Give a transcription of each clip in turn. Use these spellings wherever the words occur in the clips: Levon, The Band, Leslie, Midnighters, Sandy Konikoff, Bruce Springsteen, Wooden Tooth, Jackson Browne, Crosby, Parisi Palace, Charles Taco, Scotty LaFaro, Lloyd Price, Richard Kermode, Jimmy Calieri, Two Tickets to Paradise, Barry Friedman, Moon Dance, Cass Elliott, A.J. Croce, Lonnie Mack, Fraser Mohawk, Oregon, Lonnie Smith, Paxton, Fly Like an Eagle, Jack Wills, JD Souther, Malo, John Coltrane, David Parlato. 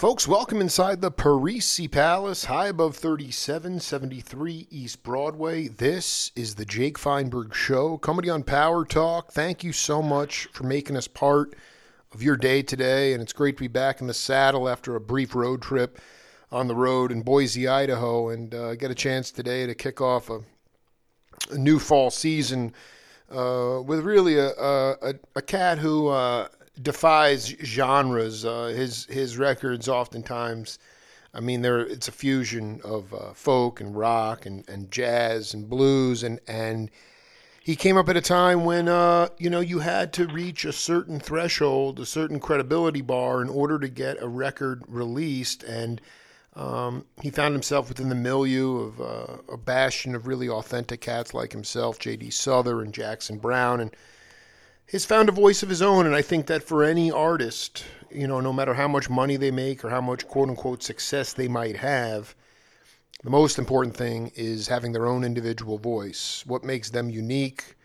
Folks, welcome inside the Parisi Palace, high above 3773 East Broadway. This is the Jake Feinberg Show, comedy on Power Talk. Thank you so much for making us part of your day today, and it's great to be back in the saddle after a brief road trip on the road in Boise, Idaho, and get a chance today to kick off a new fall season with really a cat who... defies genres. His records oftentimes, I mean, it's a fusion of folk and rock and jazz and blues, and he came up at a time when you had to reach a certain threshold, a certain credibility bar in order to get a record released, and he found himself within the milieu of a bastion of really authentic cats like himself, JD Souther and Jackson Browne, and he's found a voice of his own, and I think that for any artist, you know, no matter how much money they make or how much quote-unquote success they might have, the most important thing is having their own individual voice, what makes them unique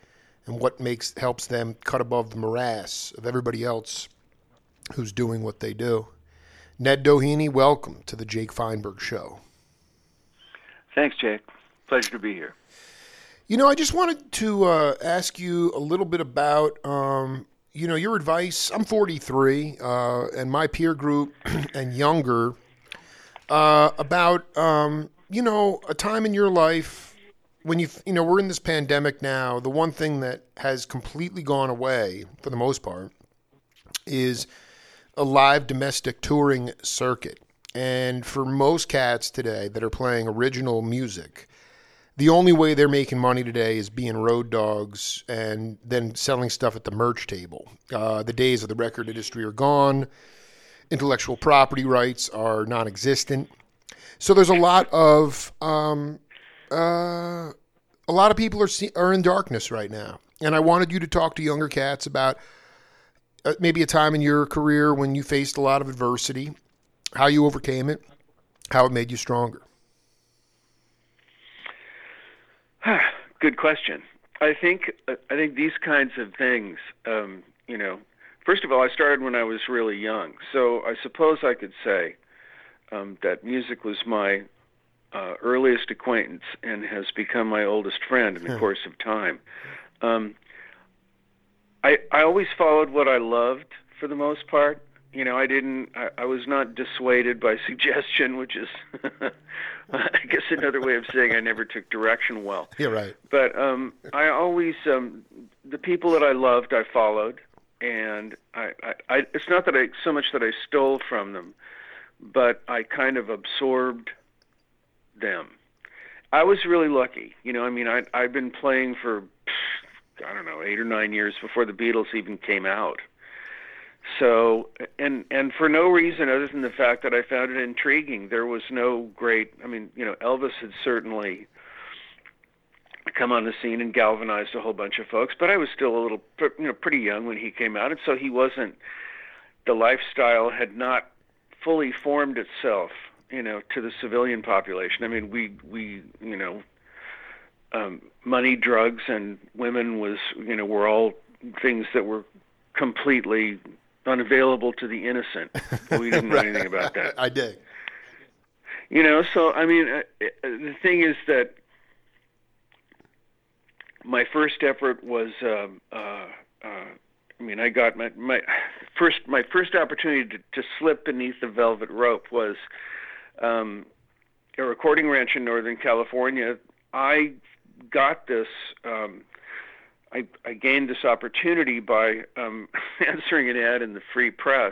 and what helps them cut above the morass of everybody else who's doing what they do. Ned Doheny, welcome to the Jake Feinberg Show. Thanks, Jake. Pleasure to be here. You know, I just wanted to ask you a little bit about, your advice. I'm 43, and my peer group and younger, about, a time in your life when we're in this pandemic now. The one thing that has completely gone away, for the most part, is a live domestic touring circuit. And for most cats today that are playing original music, the only way they're making money today is being road dogs and then selling stuff at the merch table. The days of the record industry are gone. Intellectual property rights are non-existent. So there's a lot of people are in darkness right now. And I wanted you to talk to younger cats about maybe a time in your career when you faced a lot of adversity, how you overcame it, how it made you stronger. Good question. I think these kinds of things, first of all, I started when I was really young. So I suppose I could say that music was my earliest acquaintance and has become my oldest friend in the course of time. I always followed what I loved for the most part. You know, I was not dissuaded by suggestion, which is, I guess, another way of saying I never took direction well. Yeah, right. But I always, the people that I loved, I followed. And I it's not that I so much that I stole from them, but I kind of absorbed them. I was really lucky. You know, I mean, I've been playing for, 8 or 9 years before the Beatles even came out. So, and for no reason other than the fact that I found it intriguing. There was no great, Elvis had certainly come on the scene and galvanized a whole bunch of folks, but I was still a little, pretty young when he came out, and so the lifestyle had not fully formed itself, to the civilian population. I mean, money, drugs, and women were all things that were completely unavailable to the innocent. We didn't know anything about that. I did. The thing is that my first effort was, I got my first opportunity to slip beneath the velvet rope was a recording ranch in Northern California. I got this. I gained this opportunity by answering an ad in the Free Press,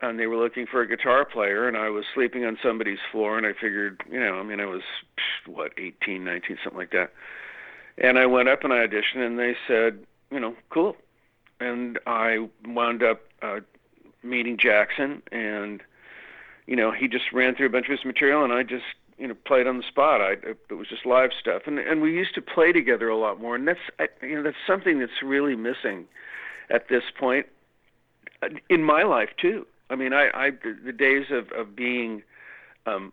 and they were looking for a guitar player, and I was sleeping on somebody's floor, and I figured, I was, 18, 19, something like that. And I went up and I auditioned, and they said, cool. And I wound up meeting Jackson, and, he just ran through a bunch of his material, and I just, played on the spot. It was just live stuff, and we used to play together a lot more. And that's something that's really missing at this point in my life too. I mean, the days of being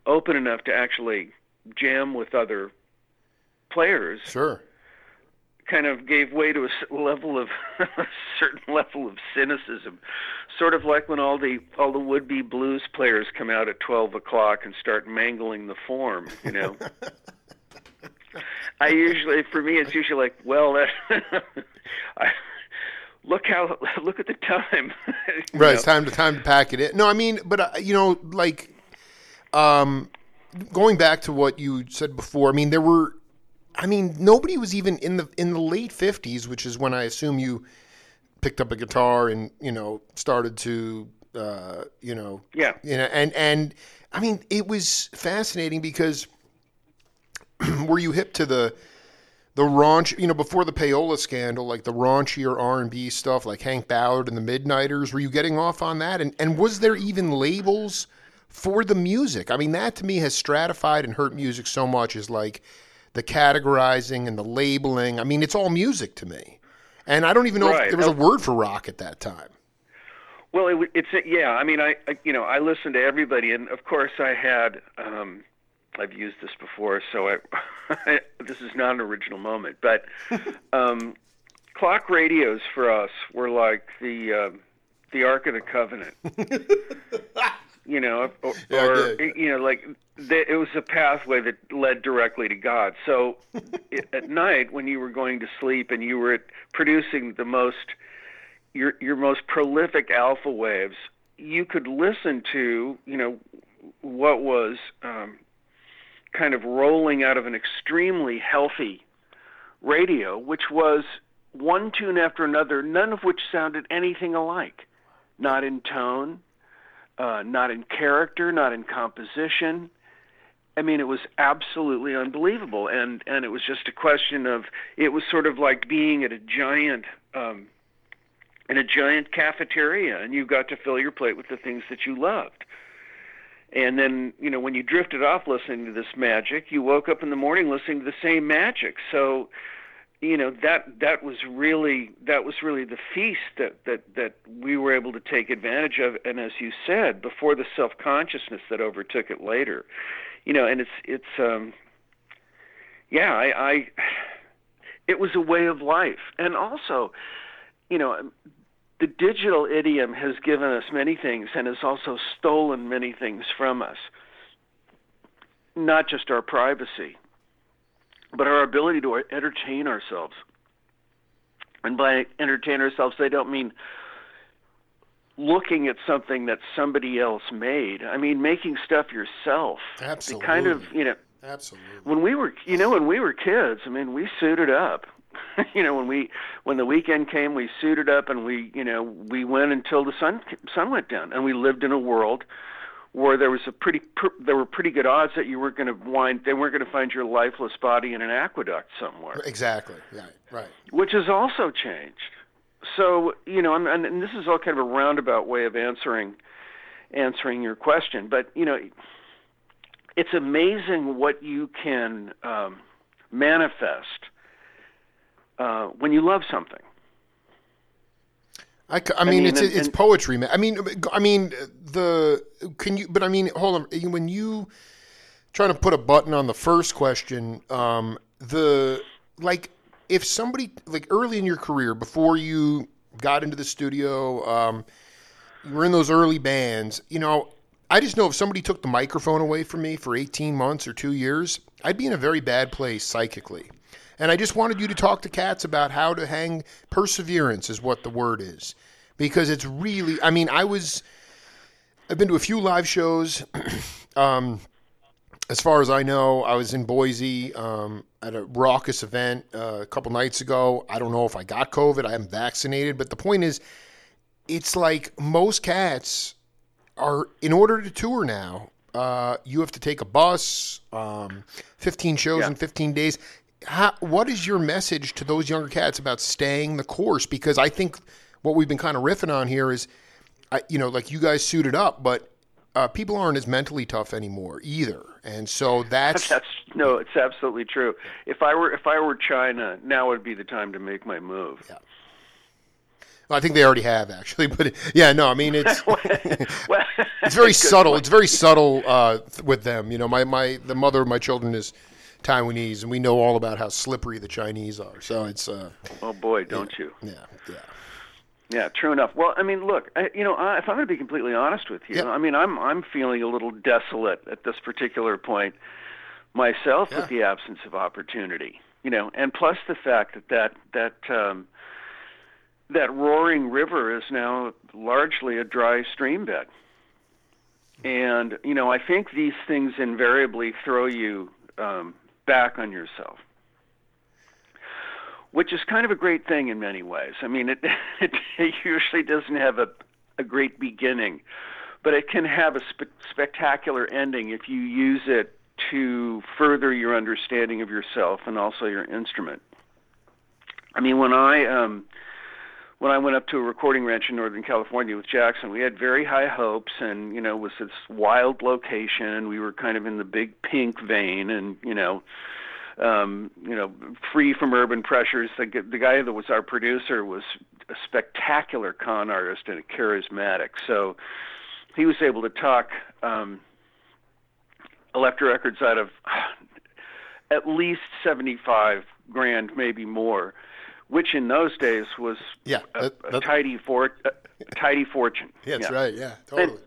open enough to actually jam with other players, sure, kind of gave way to a certain level of cynicism, sort of like when all the would-be blues players come out at 12 o'clock and start mangling the form, you know. For me, it's usually like, well, that, look at the time. Right, it's time to pack it in. No, I mean, but going back to what you said before, I mean, nobody was even in the late 50s, which is when I assume you picked up a guitar and, you know, started to, yeah. You know, and I mean, it was fascinating because were you hip to the raunch, you know, before the payola scandal, like the raunchier R&B stuff, like Hank Ballard and the Midnighters, were you getting off on that? And was there even labels for the music? I mean, that to me has stratified and hurt music so much, is like the categorizing and the labeling. I mean, it's all music to me. And I don't even know if there was a word for rock at that time. Well, yeah. I mean, I listened to everybody, and of course I had, I've used this before, so this is not an original moment, but clock radios for us were like the Ark of the Covenant, you know, it was a pathway that led directly to God. So at night when you were going to sleep and you were producing the most, your most prolific alpha waves, you could listen to, you know, what was, kind of rolling out of an extremely healthy radio, which was one tune after another, none of which sounded anything alike, not in tone, not in character, not in composition. I mean, it was absolutely unbelievable, and it was just a question of, it was sort of like being at a giant cafeteria, and you got to fill your plate with the things that you loved. And then, you know, when you drifted off listening to this magic, you woke up in the morning listening to the same magic. So, you know, that was really the feast that we were able to take advantage of. And as you said, before the self-consciousness that overtook it later, you know, and it was a way of life. And also, you know, the digital idiom has given us many things and has also stolen many things from us, not just our privacy, but our ability to entertain ourselves. And by entertain ourselves, I don't mean looking at something that somebody else made. I mean making stuff yourself. Absolutely. The kind of, you know, absolutely. When we were kids, I mean, we suited up. You know, when the weekend came, we suited up and we went until the sun went down, and we lived in a world where there were pretty good odds that you weren't going to find your lifeless body in an aqueduct somewhere. Exactly. Right. Which has also changed. So, you know, and this is all kind of a roundabout way of answering your question, but you know, it's amazing what you can manifest when you love something. I mean it's poetry, man. When you trying to put a button on the first question, if somebody, like early in your career, before you got into the studio, you were in those early bands, you know, I just know if somebody took the microphone away from me for 18 months or 2 years, I'd be in a very bad place psychically. And I just wanted you to talk to cats about how to hang. Perseverance is what the word is, because it's really, I mean, I've been to a few live shows. As far as I know, I was in Boise at a raucous event a couple nights ago. I don't know if I got COVID. I am vaccinated. But the point is, it's like most cats are, in order to tour now, you have to take a bus, 15 shows in 15 days. What is your message to those younger cats about staying the course? Because I think what we've been kind of riffing on here is, you know, like you guys suited up, but people aren't as mentally tough anymore either. And so no, it's absolutely true. If I were China, now would be the time to make my move. Yeah. Well, I think they already have, actually, but yeah, no, I mean, it's very subtle. It's very subtle with them. You know, the mother of my children is Taiwanese, and we know all about how slippery the Chinese are. So it's oh boy, don't you? Yeah, true enough. Well, I mean, look, if I'm going to be completely honest with you, I mean, I'm feeling a little desolate at this particular point myself with the absence of opportunity, and plus the fact that roaring river is now largely a dry stream bed. And, I think these things invariably throw you back on yourself, which is kind of a great thing in many ways. I mean, it usually doesn't have a great beginning, but it can have a spectacular ending if you use it to further your understanding of yourself and also your instrument. I mean, when I went up to a recording ranch in Northern California with Jackson, we had very high hopes, and, it was this wild location. We were kind of in the big pink vein and, free from urban pressures. The guy that was our producer was a spectacular con artist and a charismatic. So he was able to talk Elektra Records out of at least $75,000, maybe more, which in those days was a tidy fortune. Yeah, that's right. Yeah, totally.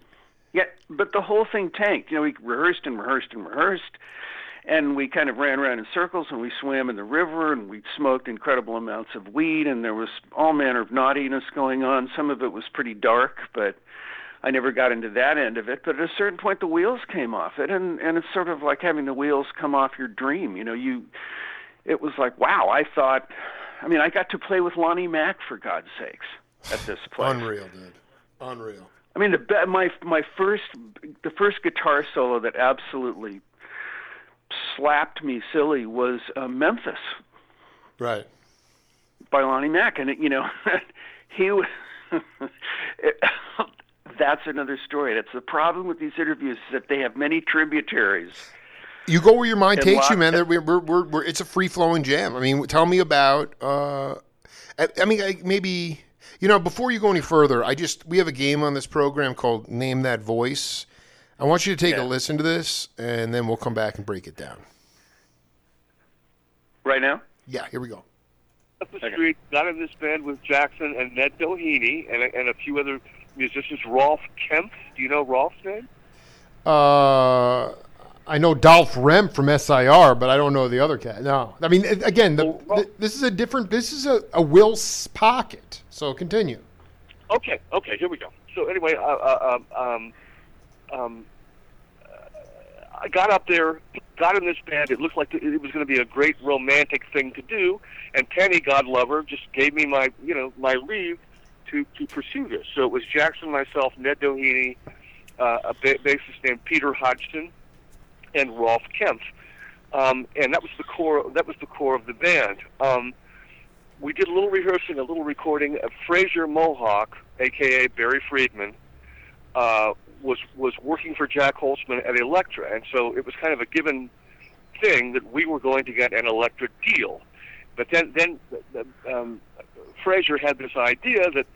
But the whole thing tanked. We rehearsed and rehearsed and rehearsed, and we kind of ran around in circles, and we swam in the river, and we smoked incredible amounts of weed, and there was all manner of naughtiness going on. Some of it was pretty dark, but I never got into that end of it. But at a certain point, the wheels came off it, and it's sort of like having the wheels come off your dream. It was like, wow, I got to play with Lonnie Mack, for God's sakes, at this place. Unreal, dude. Unreal. I mean, the first guitar solo that absolutely slapped me silly was Memphis. Right. By Lonnie Mack, and that's another story. That's the problem with these interviews, is that they have many tributaries. You go where your mind takes you, man. We're it's a free-flowing jam. I mean, tell me about maybe, before you go any further, we have a game on this program called Name That Voice. I want you to take a listen to this, and then we'll come back and break it down. Right now? Yeah, here we go. Up the street, got in this band with Jackson and Ned Doheny and a few other musicians. Rolf Kempf. Do you know Rolf's name? I know Dolph Rem from SIR, but I don't know the other cat. No. I mean, again, this is a different – this is a Will's pocket. So continue. Okay, here we go. So anyway, I got up there, got in this band. It looked like it was going to be a great romantic thing to do, and Penny, God love her, just gave me my, my leave to pursue this. So it was Jackson, myself, Ned Doheny, a bassist named Peter Hodgson, and Rolf Kempf, and that was the core. That was the core of the band. We did a little rehearsing, a little recording. Fraser Mohawk, aka Barry Friedman, was working for Jack Holtzman at Elektra, and so it was kind of a given thing that we were going to get an Elektra deal. But then Fraser had this idea that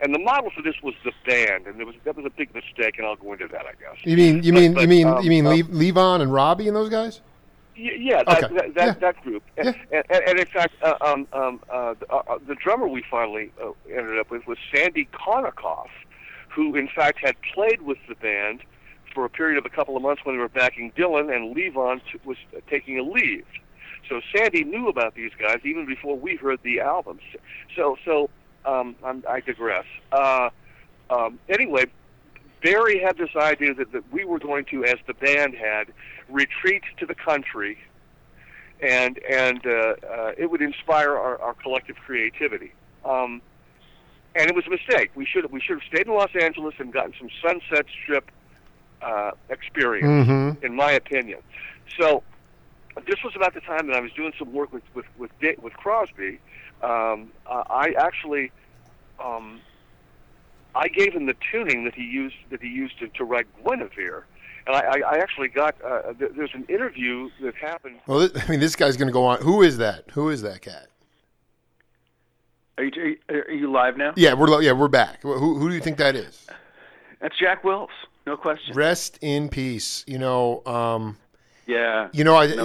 and the model for this was The Band, and that was a big mistake, and I'll go into that, I guess. You mean Levon and Robbie and those guys? That group. Yeah. And in fact, the drummer we finally ended up with was Sandy Konikoff, who in fact had played with The Band for a period of a couple of months when they were backing Dylan, and Levon was taking a leave. So Sandy knew about these guys even before we heard the album. I digress. Anyway, Barry had this idea that we were going to, as The Band had, retreat to the country, and it would inspire our collective creativity. And it was a mistake. We should have stayed in Los Angeles and gotten some Sunset Strip experience, in my opinion. So this was about the time that I was doing some work with Crosby. I gave him the tuning that he used to write Guinevere, and I actually got there's an interview that happened. Well, I mean, this guy's going to go on. Who is that? Who is that cat? Are you live now? Yeah, we're back. Who do you think that is? That's Jack Wills, no question. Rest in peace. Yeah. You know, it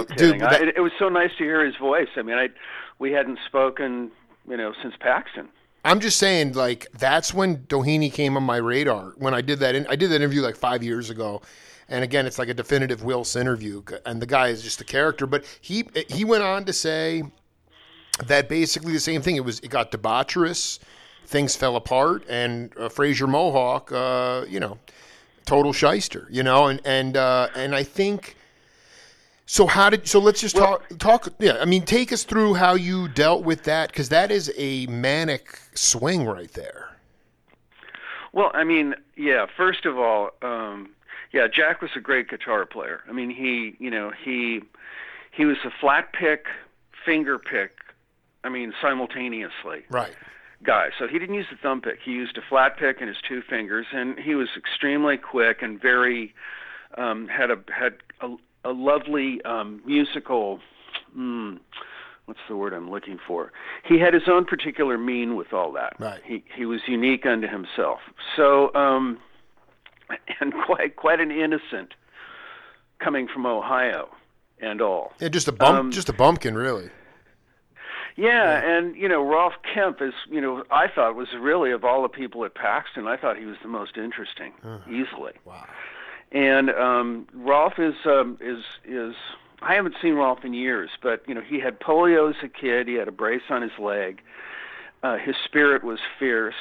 was so nice to hear his voice. I mean, we hadn't spoken, since Paxton. I'm just saying, that's when Doheny came on my radar. When I did that, I did that interview 5 years ago. And again, it's a definitive Willis interview. And the guy is just a character. But he went on to say that basically the same thing. It got debaucherous. Things fell apart. And Fraser Mohawk, total shyster, and I think... So let's just talk. Yeah, I mean, take us through how you dealt with that, because that is a manic swing right there. Well, I mean, yeah. First of all, Jack was a great guitar player. I mean, he was a flat pick, finger pick. I mean, simultaneously. Right. Guy. So he didn't use the thumb pick. He used a flat pick and his two fingers, and he was extremely quick and very had a lovely musical, what's the word I'm looking for? He had his own particular mean with all that. Right. He was unique unto himself. So, and quite an innocent coming from Ohio and all. Yeah, just a bumpkin, really. Yeah, and, Rolf Kempf is, I thought was really, of all the people at Paxton, I thought he was the most interesting, easily. Wow. And Rolf is I haven't seen Rolf in years, but he had polio as a kid. He had a brace on his leg. His spirit was fierce.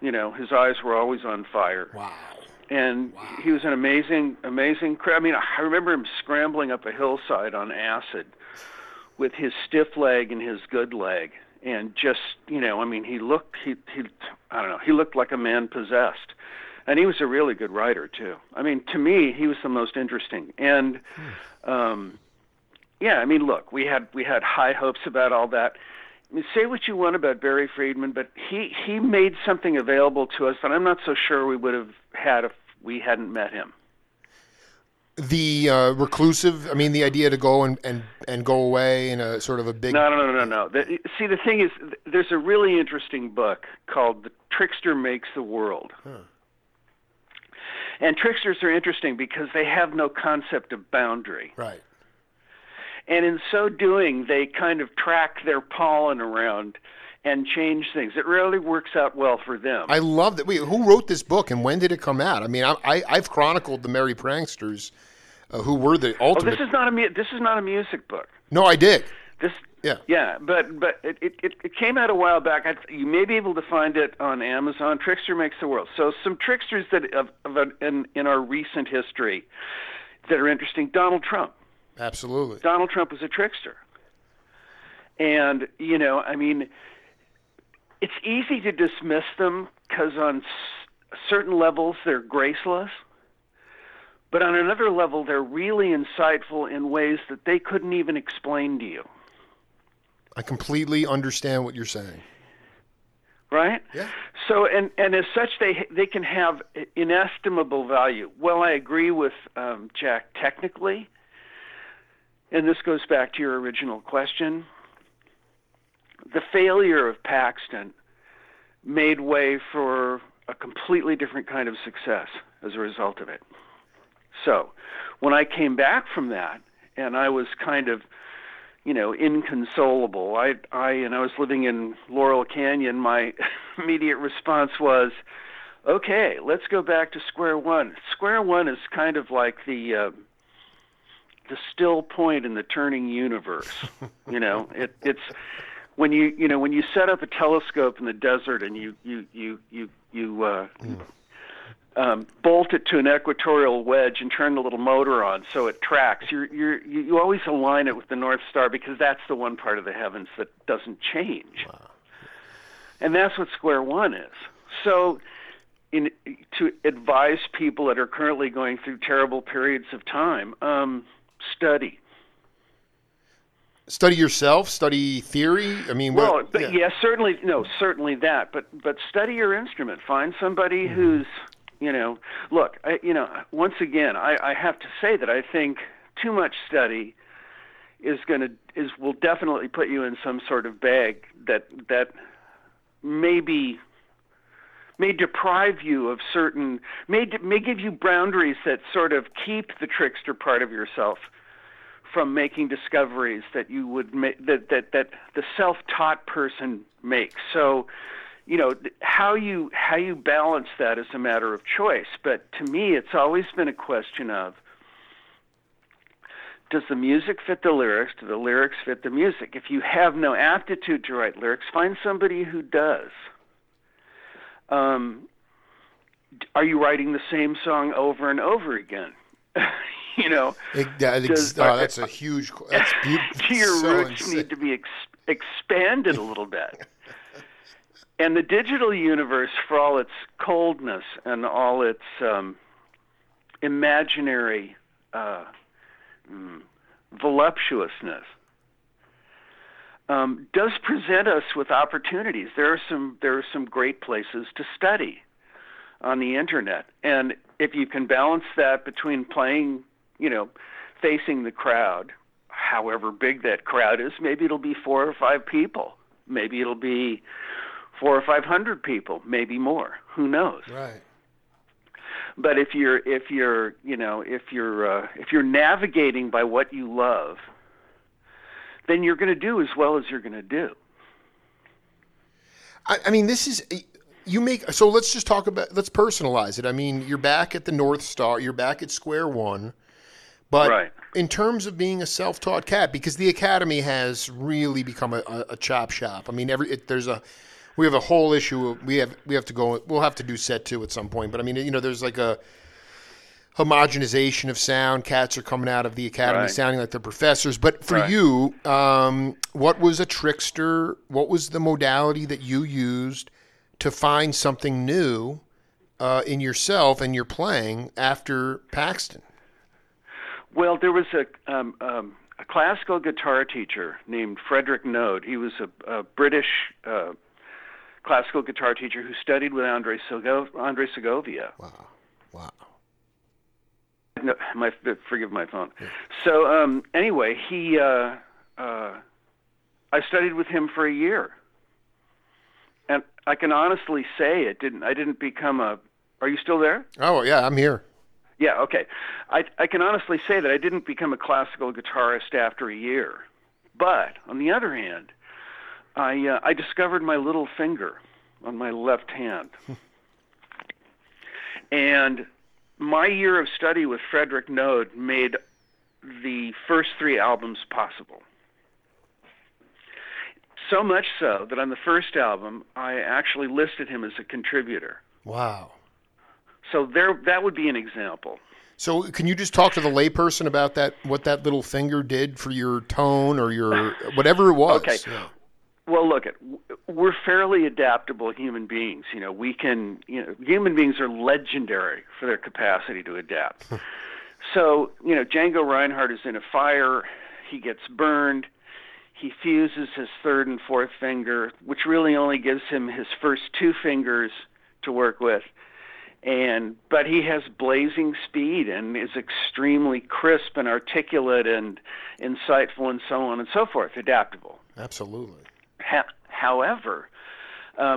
His eyes were always on fire. Wow! And he was an amazing, amazing. I mean, I remember him scrambling up a hillside on acid with his stiff leg and his good leg, and just he looked. He I don't know. He looked like a man possessed. And he was a really good writer, too. I mean, to me, he was the most interesting. And, look, we had high hopes about all that. I mean, say what you want about Barry Friedman, but he made something available to us that I'm not so sure we would have had if we hadn't met him. The reclusive, I mean, the idea to go and go away in a sort of a big... No. See, the thing is, there's a really interesting book called The Trickster Makes the World. Huh. And tricksters are interesting because they have no concept of boundary. Right. And in so doing, they kind of track their pollen around and change things. It really works out well for them. I love that. Wait, who wrote this book and when did it come out? I mean, I've chronicled the Merry Pranksters, who were the ultimate... Oh, this is not a music book. No, I did. But it came out a while back. You may be able to find it on Amazon. Trickster Makes the World. So some tricksters that in our recent history that are interesting. Donald Trump. Absolutely. Donald Trump was a trickster. And, it's easy to dismiss them because on certain levels they're graceless. But on another level, they're really insightful in ways that they couldn't even explain to you. I completely understand what you're saying. Right? Yeah. So, and as such, they can have inestimable value. Well, I agree with Jack technically, and this goes back to your original question. The failure of Paxton made way for a completely different kind of success as a result of it. So, when I came back from that, and I was kind of... inconsolable. I was living in Laurel Canyon. My immediate response was, okay, let's go back to square one. Square one is kind of like the still point in the turning universe. It's when you set up a telescope in the desert and you bolt it to an equatorial wedge and turn the little motor on so it tracks. You always align it with the North Star because that's the one part of the heavens that doesn't change. Wow. And that's what square one is. So to advise people that are currently going through terrible periods of time, study. Study yourself, study theory. I mean, certainly that. But study your instrument. Find somebody who's... look, once again, I have to say that I think too much study will definitely put you in some sort of bag that may deprive you of certain, may give you boundaries that sort of keep the trickster part of yourself from making discoveries that you would make, that the self-taught person makes. So, you know, how you balance that is a matter of choice. But to me, it's always been a question of, does the music fit the lyrics? Do the lyrics fit the music? If you have no aptitude to write lyrics, find somebody who does. Are you writing the same song over and over again? You know, that's a huge. That's beautiful. Do your roots need to be expanded a little bit? And the digital universe, for all its coldness and all its imaginary voluptuousness, does present us with opportunities. There are some great places to study on the internet, and if you can balance that between playing, you know, facing the crowd, however big that crowd is, maybe it'll be 4 or 5 people. Maybe it'll be 400 or 500 people, maybe more. Who knows? Right. But if you're navigating by what you love, then you're going to do as well as you're going to do. I mean, this is. You make, so let's just talk about, let's personalize it. I mean, you're back at the North Star, you're back at square one, but right. In terms of being a self-taught cat, because the Academy has really become a chop shop. I mean, we have a whole issue of, we have to go, we'll have to do set 2 at some point, but I mean, you know, there's like a homogenization of sound. Cats are coming out of the Academy right. sounding like they're professors. But for right. you, what was a trickster? What was the modality that you used to find something new in yourself and your playing after Paxton? Well, there was a classical guitar teacher named Frederick Node. He was a British classical guitar teacher who studied with Andre Segovia. Wow. No, forgive my phone. Yeah. So anyway, I studied with him for a year. And I can honestly say I didn't become a... Are you still there? Oh, yeah, I'm here. Yeah, okay. I can honestly say that I didn't become a classical guitarist after a year. But, on the other hand, I discovered my little finger on my left hand. And my year of study with Frederick Node made the first 3 albums possible. So much so that on the first album, I actually listed him as a contributor. Wow. So that would be an example. So can you just talk to the layperson about that, what that little finger did for your tone or your whatever it was? Okay. Yeah. Well, look, we're fairly adaptable human beings. You know, human beings are legendary for their capacity to adapt. So, you know, Django Reinhardt is in a fire. He gets burned. He fuses his third and fourth finger, which really only gives him his first 2 fingers to work with. But he has blazing speed and is extremely crisp and articulate and insightful and so on and so forth, adaptable. Absolutely. However,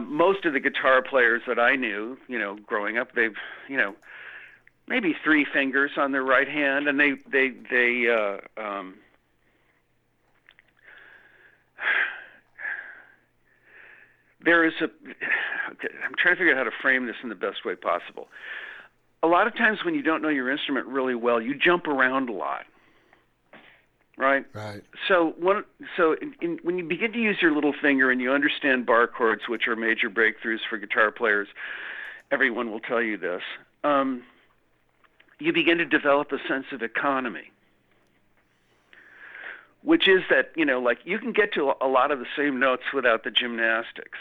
most of the guitar players that I knew, you know, growing up, they've, you know, maybe 3 fingers on their right hand, and I'm trying to figure out how to frame this in the best way possible. A lot of times when you don't know your instrument really well, you jump around a lot, right? Right. So when you begin to use your little finger and you understand bar chords, which are major breakthroughs for guitar players, everyone will tell you this, you begin to develop a sense of economy. Which is that, you know, like you can get to a lot of the same notes without the gymnastics.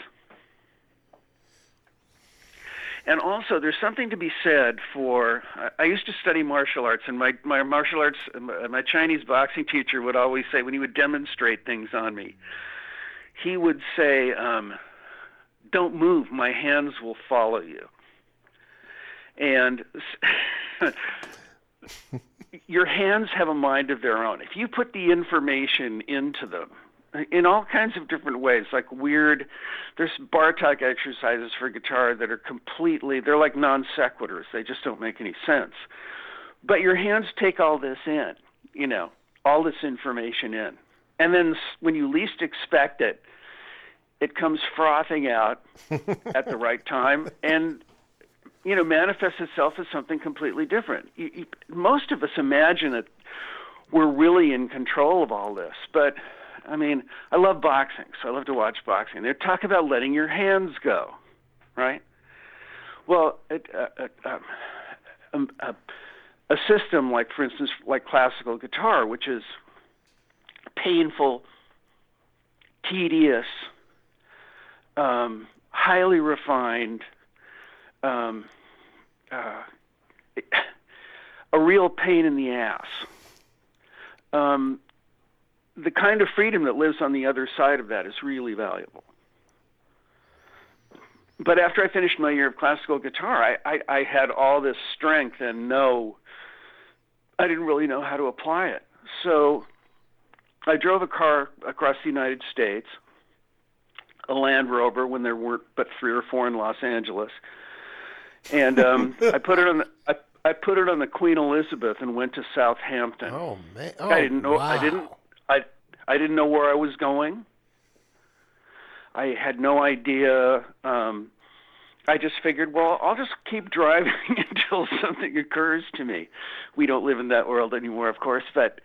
And also there's something to be said for, I used to study martial arts, and my martial arts, my Chinese boxing teacher would always say, when he would demonstrate things on me, he would say, don't move, my hands will follow you. And... Your hands have a mind of their own. If you put the information into them in all kinds of different ways, like weird, there's Bartok exercises for guitar that are completely, they're like non sequiturs. They just don't make any sense. But your hands take all this in, you know, all this information in. And then when you least expect it, it comes frothing out at the right time and, you know, manifests itself as something completely different. Most of us imagine that we're really in control of all this. But, I mean, I love boxing, so I love to watch boxing. They talk about letting your hands go, right? Well, a system like, for instance, like classical guitar, which is painful, tedious, highly refined, a real pain in the ass. The kind of freedom that lives on the other side of that is really valuable. But after I finished my year of classical guitar, I had all this strength and I didn't really know how to apply it. So I drove a car across the United States, a Land Rover, when there weren't but three or four in Los Angeles. And I put it on the Queen Elizabeth and went to Southampton. Oh man! Oh, I didn't know. Wow. I didn't know where I was going. I had no idea. I just figured, well, I'll just keep driving until something occurs to me. We don't live in that world anymore, of course, but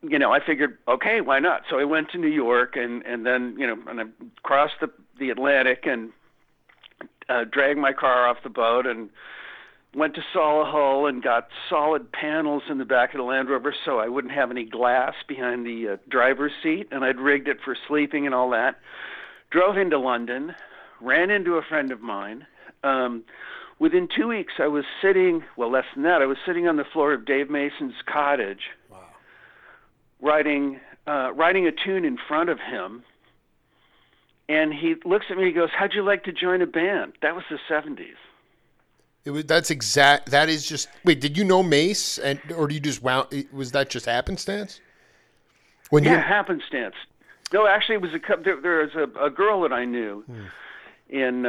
you know, I figured, okay, why not? So I went to New York, and then and I crossed the Atlantic and dragged my car off the boat and went to Solihull and got solid panels in the back of the Land Rover so I wouldn't have any glass behind the driver's seat, and I'd rigged it for sleeping and all that. Drove into London, ran into a friend of mine. Within 2 weeks, I was sitting, well, less than that, I was sitting on the floor of Dave Mason's cottage, wow, writing a tune in front of him, and he looks at me and he goes, "How'd you like to join a band?" That was the 70s. Wait, did you know Mace, or do you just was that just happenstance? Happenstance. No, actually, it was there was a girl that I knew in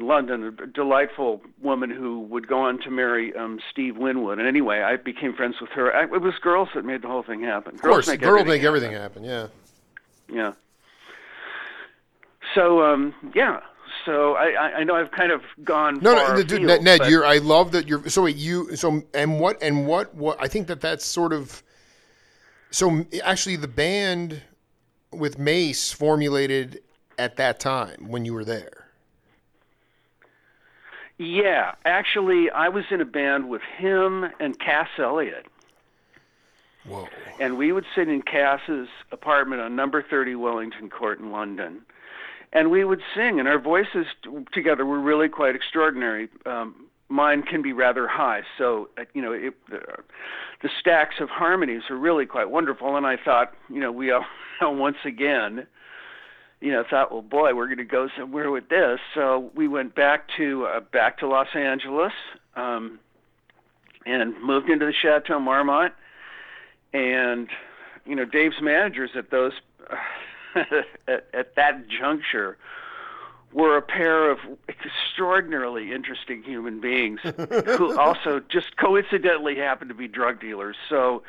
London, a delightful woman who would go on to marry Steve Winwood. And anyway, I became friends with her. It was girls that made the whole thing happen. Girls make everything happen. So So I know I've kind of gone. Ned, but... I love that you're. So wait, what? I think that's sort of. So actually, the band with Mace formulated at that time when you were there. Yeah, actually, I was in a band with him and Cass Elliott. Whoa! And we would sit in Cass's apartment on number 30 Wellington Court in London. And we would sing, and our voices together were really quite extraordinary. Mine can be rather high, so the stacks of harmonies are really quite wonderful. And I thought, we all once again, thought, well, boy, we're going to go somewhere with this. So we went back to Los Angeles, and moved into the Chateau Marmont. And Dave's managers at those. At that juncture, were a pair of extraordinarily interesting human beings who also just coincidentally happened to be drug dealers. So,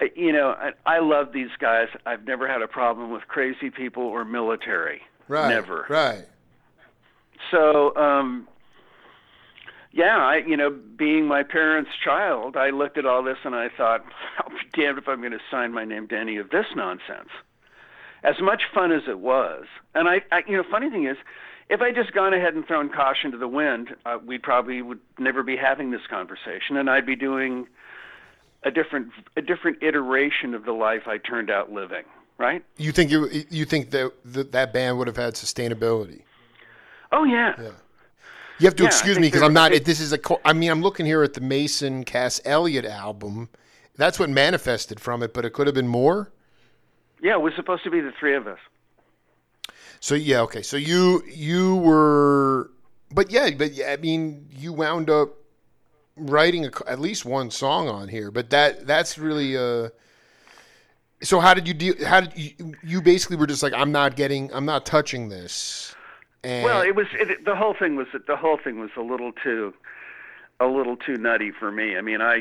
I love these guys. I've never had a problem with crazy people or military. Right. Never. Right. So, being my parents' child, I looked at all this and I thought, I'll be damned if I'm going to sign my name to any of this nonsense. As much fun as it was, and I funny thing is, if I'd just gone ahead and thrown caution to the wind, we probably would never be having this conversation, and I'd be doing a different iteration of the life I turned out living. Right? You think that band would have had sustainability? Oh yeah. Yeah. You have to excuse me because I'm not. I'm looking here at the Mason Cass Elliott album. That's what manifested from it, but it could have been more. Yeah, it was supposed to be the three of us. So yeah, okay. So you were, you wound up writing at least one song on here. But that's really. So how did you deal? How did you basically were just like, I'm not touching this. And... Well, the whole thing was a little too. a little too nutty for me. I mean, I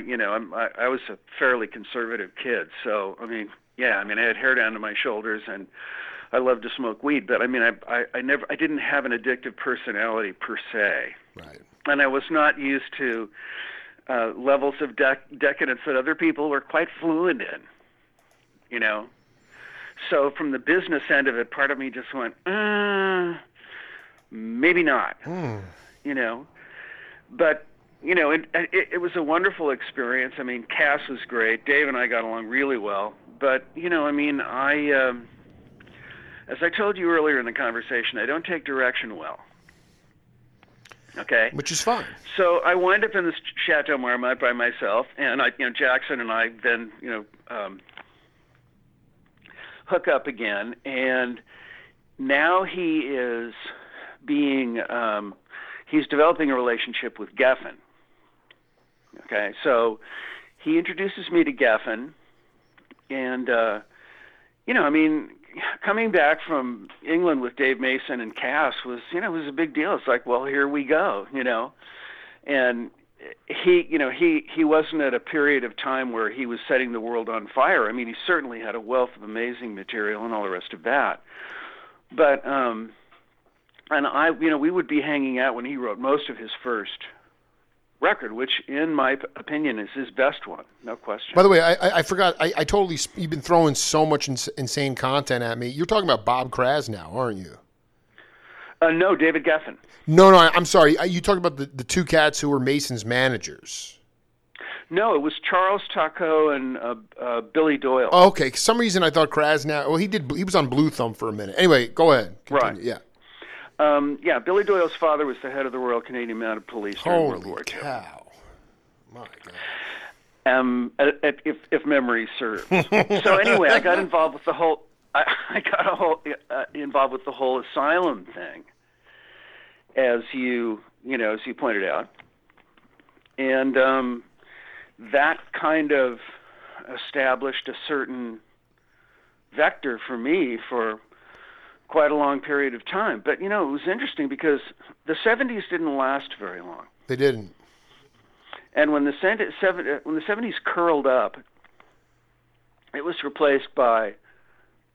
was a fairly conservative kid, so I had hair down to my shoulders, and I loved to smoke weed, but I didn't have an addictive personality per se. Right. And I was not used to levels of decadence that other people were quite fluent in, you know. So from the business end of it, part of me just went, maybe not, you know. But, you know, it was a wonderful experience. I mean, Cass was great. Dave and I got along really well. But, you know, I mean, as I told you earlier in the conversation, I don't take direction well. Okay? Which is fine. So I wind up in this Chateau Marmont by myself, and Jackson and I then, hook up again, and now he is being he's developing a relationship with Geffen. Okay, so he introduces me to Geffen, and coming back from England with Dave Mason and Cass was was a big deal. It's like, well, here we go, and he wasn't at a period of time where he was setting the world on fire. I mean, he certainly had a wealth of amazing material and all the rest of that. But, and I, we would be hanging out when he wrote most of his first record, which in my opinion is his best one, no question. By the way, I forgot, I totally, you've been throwing so much insane content at me. You're talking about Bob Kras now, aren't you? No, David Geffen. No, I'm sorry. You talked about the two cats who were Mason's managers. No, it was Charles Taco and Billy Doyle. Oh, okay, for some reason I thought Krasnow. Well, he was on Blue Thumb for a minute. Anyway, go ahead. Continue. Right. Yeah. Yeah. Billy Doyle's father was the head of the Royal Canadian Mounted Police during World War II. Holy cow! My God. If memory serves. So anyway, I got involved with the whole. I got involved with the whole Asylum thing, as you pointed out, and that kind of established a certain vector for me for quite a long period of time. But it was interesting because the '70s didn't last very long. They didn't. And when the '70s curled up, it was replaced by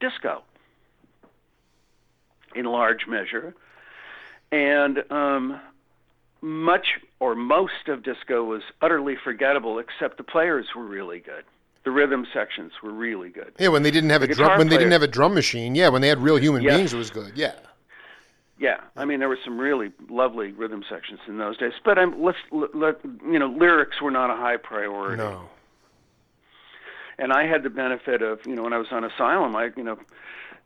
disco in large measure, and much or most of disco was utterly forgettable, except the players were really good. The rhythm sections were really good. Yeah, when they didn't have they didn't have a drum machine. Yeah, when they had real human beings, it was good. Yeah. Yeah, I mean, there were some really lovely rhythm sections in those days, but lyrics were not a high priority. No. And I had the benefit of, when I was on Asylum,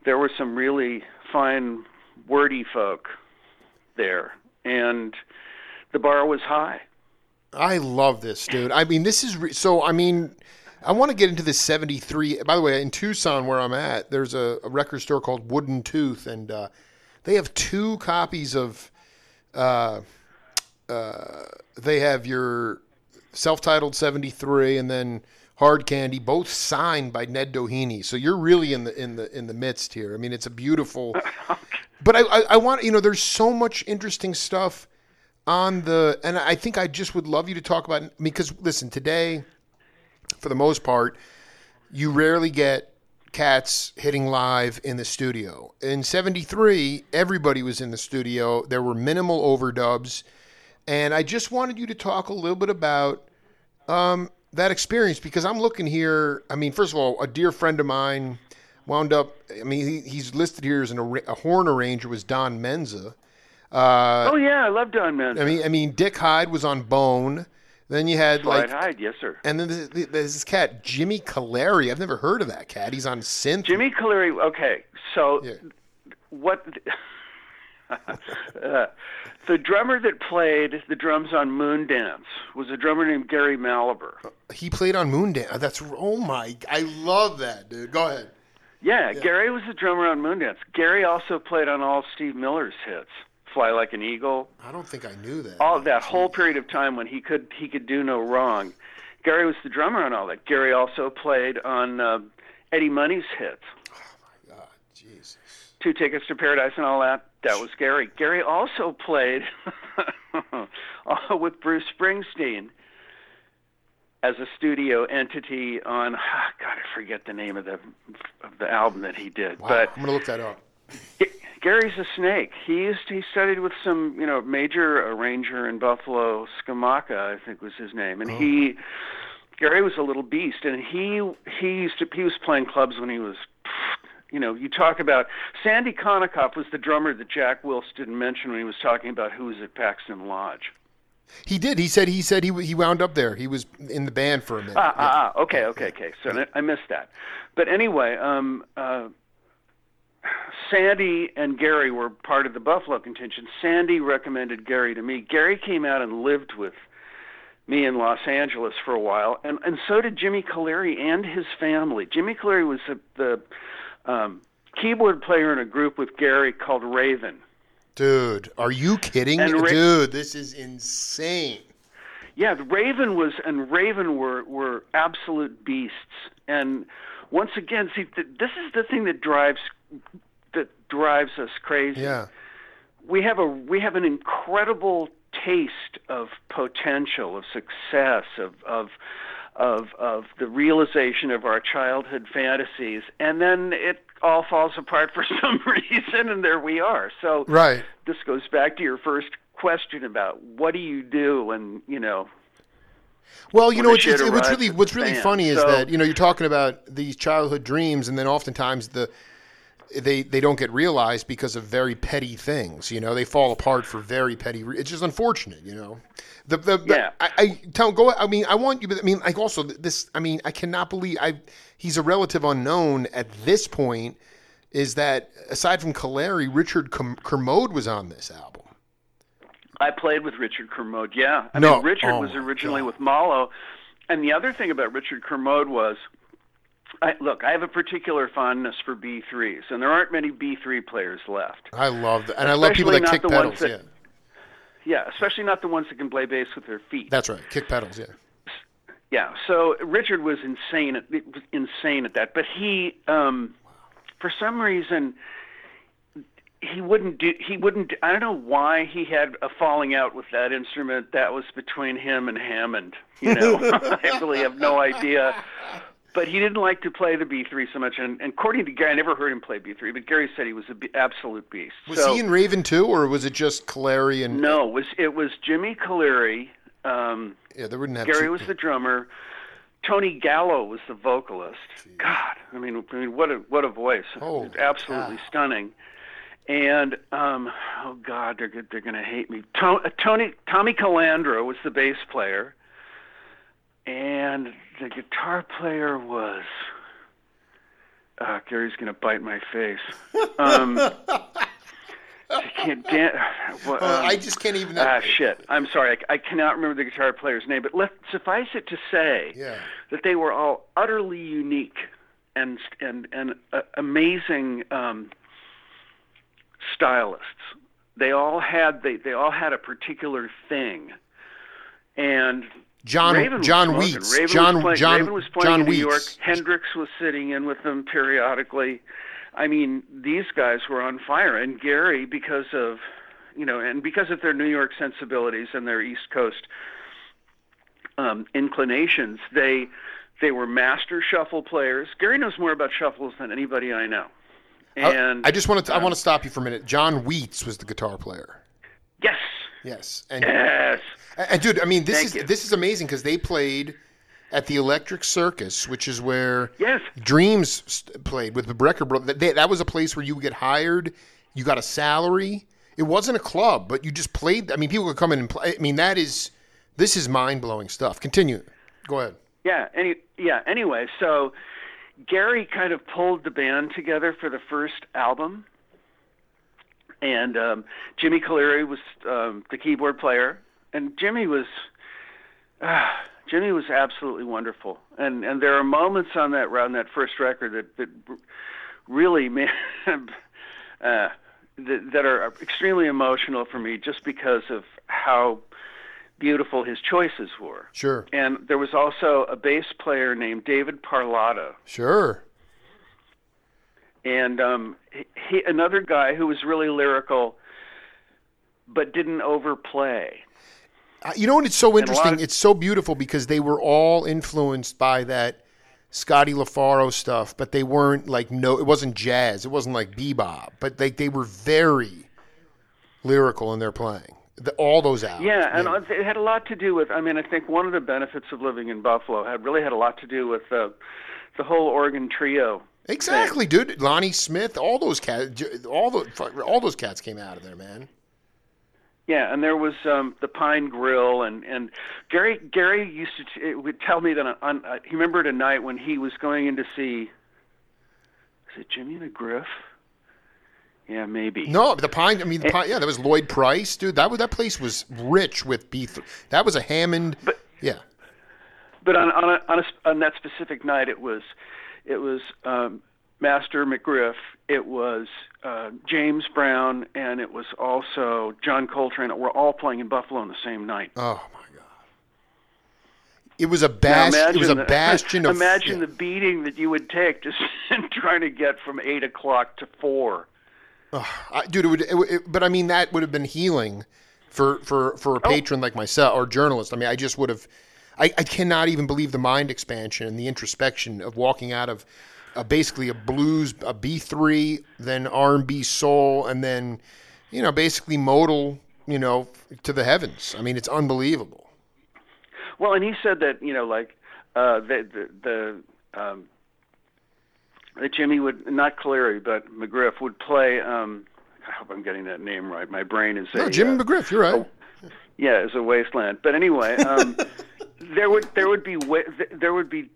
there were some really fine, wordy folk there. And the bar was high. I love this, dude. I mean, this is... I want to get into this 73. By the way, in Tucson, where I'm at, there's a record store called Wooden Tooth, and they have two copies of... they have your self-titled 73, and then... Hard Candy, both signed by Ned Doheny. So you're really in the midst here. I mean, it's a beautiful. But I want there's so much interesting stuff on the, and I think I just would love you to talk about, because listen, today, for the most part, you rarely get cats hitting live in the studio. In '73, everybody was in the studio. There were minimal overdubs, and I just wanted you to talk a little bit about. That experience, because I'm looking here. I mean, first of all, a dear friend of mine wound up. I mean, he's listed here as a horn arranger was Don Menza. I love Don Menza. I mean, Dick Hyde was on Bone. Then you had Slide Hyde, yes sir. And then there's this cat, Jimmy Calieri. I've never heard of that cat. He's on synth. Jimmy Calieri. Okay, so yeah. What? The drummer that played the drums on Moon Dance was a drummer named Gary Maliber. He played on Moon Dance. That's I love that, dude. Go ahead. Yeah, Gary was the drummer on Moon Dance. Gary also played on all Steve Miller's hits, "Fly Like an Eagle." I don't think I knew that. All that whole period of time when he could do no wrong. Gary was the drummer on all that. Gary also played on Eddie Money's hits. Oh my God, Jesus! Two Tickets to Paradise and all that. That was Gary. Gary also played with Bruce Springsteen as a studio entity on, I forget the name of the album that he did. Wow. But I'm gonna look that up. Gary's a snake. He studied with some major arranger in Buffalo, Skamaka, I think was his name, and Gary was a little beast, and he was playing clubs when he was. You talk about Sandy Konikoff was the drummer that Jack Wilson didn't mention when he was talking about who was at Paxton Lodge. He did. He said he wound up there. He was in the band for a minute. Okay. So I missed that. But anyway, Sandy and Gary were part of the Buffalo contingent. Sandy recommended Gary to me. Gary came out and lived with me in Los Angeles for a while, and so did Jimmy Calieri and his family. Jimmy Calieri was the keyboard player in a group with Gary called Raven. Dude, are you kidding? Dude, this is insane. Yeah, Raven were absolute beasts. And once again, see, this is the thing that drives us crazy. Yeah, we have an incredible taste of potential, of success, of the realization of our childhood fantasies, and then it all falls apart for some reason, and there we are. So right. This goes back to your first question about what do you do when Well, what's really funny is that you're talking about these childhood dreams, and then oftentimes they don't get realized because of very petty things. They fall apart for very petty. It's just unfortunate, Yeah. I cannot believe he's a relative unknown at this point. Is that aside from Calieri, Richard Kermode was on this album? I played with Richard Kermode. Yeah, Richard was originally with Malo, and the other thing about Richard Kermode was. I have a particular fondness for B3s, and there aren't many B3 players left. I love that. And especially I love people that kick pedals, Yeah, especially not the ones that can play bass with their feet. That's right, kick pedals, yeah. Yeah, so Richard was insane at that, but he, for some reason, I don't know why he had a falling out with that instrument. That was between him and Hammond, I really have no idea. But he didn't like to play the B3 so much, and according to Gary, I never heard him play B3. But Gary said he was an absolute beast. Was he in Raven too, or was it just Calieri and? No, it was Jimmy Calieri. Gary was the drummer. Tony Gallo was the vocalist. Jeez. God, what a voice! Oh, absolutely stunning. And they're going to hate me. Tommy Calandra was the bass player. And the guitar player was... Gary's going to bite my face. I just can't even... shit. I'm sorry. I cannot remember the guitar player's name, but suffice it to say that they were all utterly unique and amazing stylists. They all had a particular thing. And... John Wheats was playing in New York. Hendrix was sitting in with them periodically. These guys were on fire. And Gary, because of their New York sensibilities and their East Coast inclinations, they were master shuffle players. Gary knows more about shuffles than anybody I know. And I want to stop you for a minute. John Wheats was the guitar player. Yes. And dude, this is amazing because they played at the Electric Circus, which is where Dreams played with the Brecker Brothers. That was a place where you would get hired, you got a salary. It wasn't a club, but you just played. People could come in and play. This is mind-blowing stuff. Continue. Go ahead. Yeah. Anyway, so Gary kind of pulled the band together for the first album. And Jimmy Calieri was the keyboard player, and Jimmy was absolutely wonderful. And there are moments on that first record that really, man, that are extremely emotional for me, just because of how beautiful his choices were. Sure. And there was also a bass player named David Parlato. Sure. And he, another guy who was really lyrical, but didn't overplay. You know what? It's so interesting. It's so beautiful because they were all influenced by that Scotty LaFaro stuff, but they weren't like, no, it wasn't jazz. It wasn't like bebop, but they were very lyrical in their playing. All those albums. Yeah, and it had a lot to do with, I mean, I think one of the benefits of living in Buffalo had a lot to do with the whole Oregon Trio. Exactly, thing. Dude. Lonnie Smith, all those cats came out of there, man. Yeah, and there was the Pine Grill, and Gary used to would tell me that he remembered a night when he was going in to see, is it Jimmy the Griff? Yeah, maybe. No, that was Lloyd Price, dude. That place was rich with beef. That was a Hammond. But, yeah. But on that specific night, it was Master McGriff, it was James Brown, and it was also John Coltrane. We're all playing in Buffalo on the same night. Oh my God! It was a bastion. It was a bastion of. Imagine the beating that you would take just trying to get from 8 o'clock to 4. But I mean, that would have been healing for a patron like myself or journalist. I mean, I just would have, I cannot even believe the mind expansion and the introspection of walking out of basically a blues, a B3, then R&B soul, and then, you know, basically modal, you know, to the heavens. I mean, it's unbelievable. Well, and he said that, you know, like, that Jimmy would, not Cleary, but McGriff would play. I hope I'm getting that name right. My brain is Jimmy McGriff. You're right. It's a wasteland. But anyway, there would be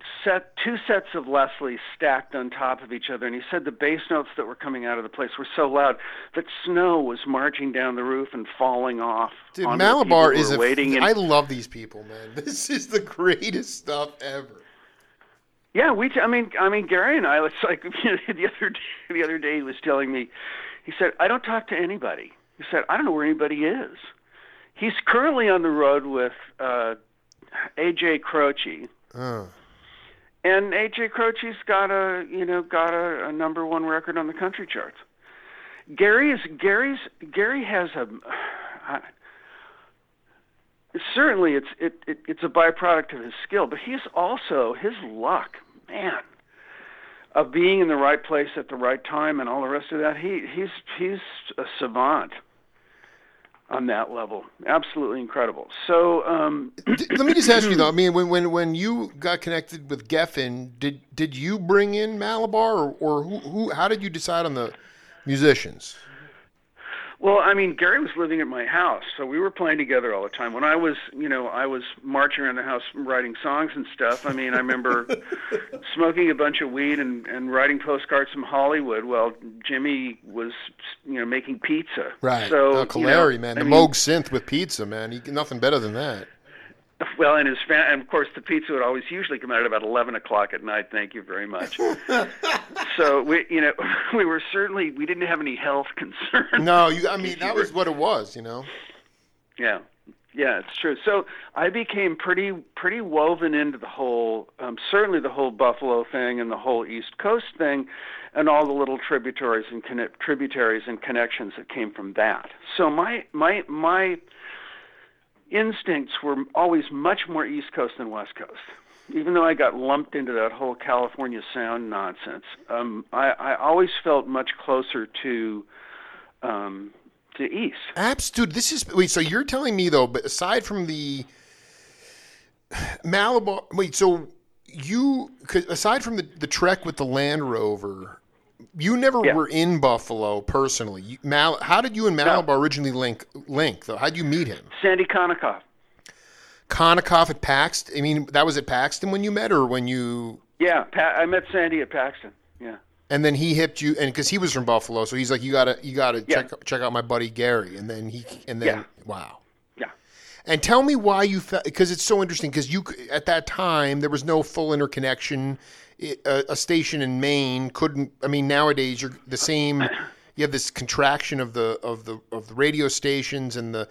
two sets of Leslie stacked on top of each other. And he said the bass notes that were coming out of the place were so loud that snow was marching down the roof and falling off. Dude, Malabar is waiting. I love these people, man. This is the greatest stuff ever. Yeah, I mean, Gary and I, it's like, you know, the other day he was telling me, he said, I don't talk to anybody. He said, I don't know where anybody is. He's currently on the road with A.J. Croce. Oh. And A.J. Croce's got a number one record on the country charts. Gary has a... Certainly, it's a byproduct of his skill, but he's also his luck, man, of being in the right place at the right time and all the rest of that. He's a savant on that level, absolutely incredible. So let me just ask you though. I mean, when you got connected with Geffen, did you bring in Malabar or who? How did you decide on the musicians? Well, I mean, Gary was living at my house, so we were playing together all the time. When I was marching around the house writing songs and stuff. I mean, I remember smoking a bunch of weed and writing postcards from Hollywood while Jimmy was, you know, making pizza. Right. So, Calieri, man. The Moog synth with pizza, man. Nothing better than that. Well, and of course, the pizza would always usually come out at about 11 o'clock at night. Thank you very much. So we didn't have any health concerns. No, that was what it was, you know. Yeah, it's true. So I became pretty woven into the whole, certainly the whole Buffalo thing and the whole East Coast thing, and all the little tributaries and connections that came from that. So my instincts were always much more East Coast than West Coast. Even though I got lumped into that whole California sound nonsense, I always felt much closer to East. Absolutely. So you're telling me though, but aside from the Malabar, aside from the trek with the Land Rover, you never were in Buffalo personally. How did you and Malabar originally link though? How'd you meet him? Sandy Konikoff. Konikoff at Paxton? I mean, that was at Paxton when you met, or when you... Yeah, I met Sandy at Paxton, yeah. And then he hipped you, and because he was from Buffalo, so he's like, you gotta check out my buddy Gary, and then wow. Yeah. And tell me why you felt, because it's so interesting, because you, at that time, there was no full interconnection. A station in Maine nowadays you're the same. You have this contraction of the radio stations and the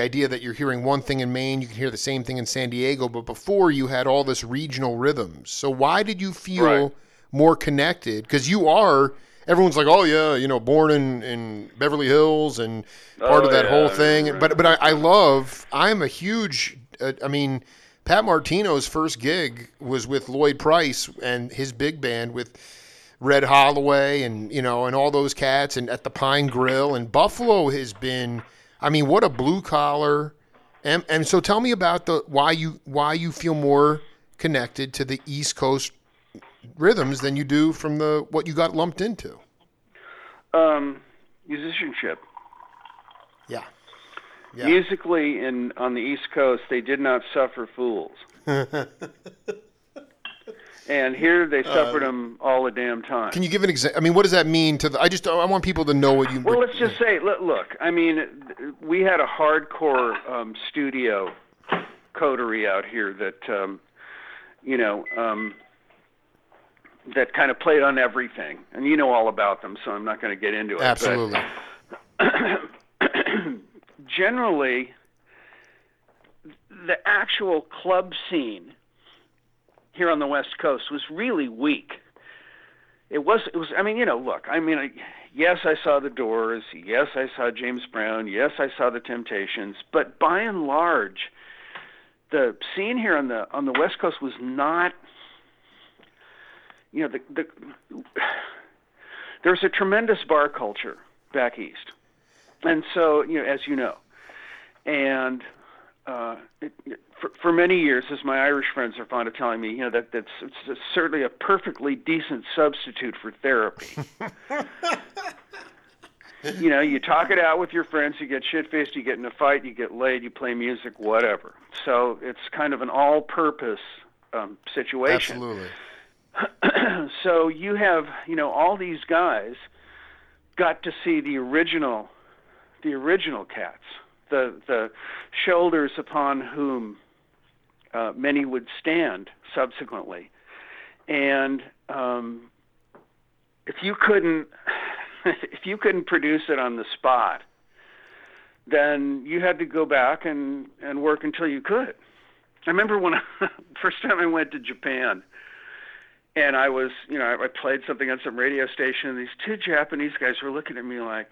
idea that you're hearing one thing in Maine, you can hear the same thing in San Diego. But before, you had all this regional rhythms. So why did you feel more connected? Because you are everyone's like, oh yeah, you know, born in Beverly Hills and part of that whole thing. Right. But I'm a huge, Pat Martino's first gig was with Lloyd Price and his big band with Red Holloway and, you know, and all those cats, and at the Pine Grill, and Buffalo has been, I mean, what a blue collar. And so tell me about why you feel more connected to the East Coast rhythms than you do from what you got lumped into. Musicianship. Yeah. Yeah. Musically, on the East Coast, they did not suffer fools. And here they suffered them all the damn time. Can you give an example? I mean, what does that mean to I want people to know what you... Well, let's just say, look, I mean, we had a hardcore studio coterie out here that, that kind of played on everything. And you know all about them, so I'm not going to get into it. Absolutely. But generally, the actual club scene here on the West Coast was really weak. It was. I mean, you know, look. I mean, yes, I saw the Doors. Yes, I saw James Brown. Yes, I saw the Temptations. But by and large, the scene here on the West Coast was not. You know, there was a tremendous bar culture back east. And so, you know, as you know, and for many years, as my Irish friends are fond of telling me, you know, it's certainly a perfectly decent substitute for therapy. You know, you talk it out with your friends, you get shit-faced, you get in a fight, you get laid, you play music, whatever. So it's kind of an all-purpose situation. Absolutely. So you have, you know, all these guys got to see the original cats, the shoulders upon whom many would stand subsequently. And if you couldn't produce it on the spot, then you had to go back and work until you could. I remember when first time I went to Japan, and I was, you know, I played something on some radio station, and these two Japanese guys were looking at me like,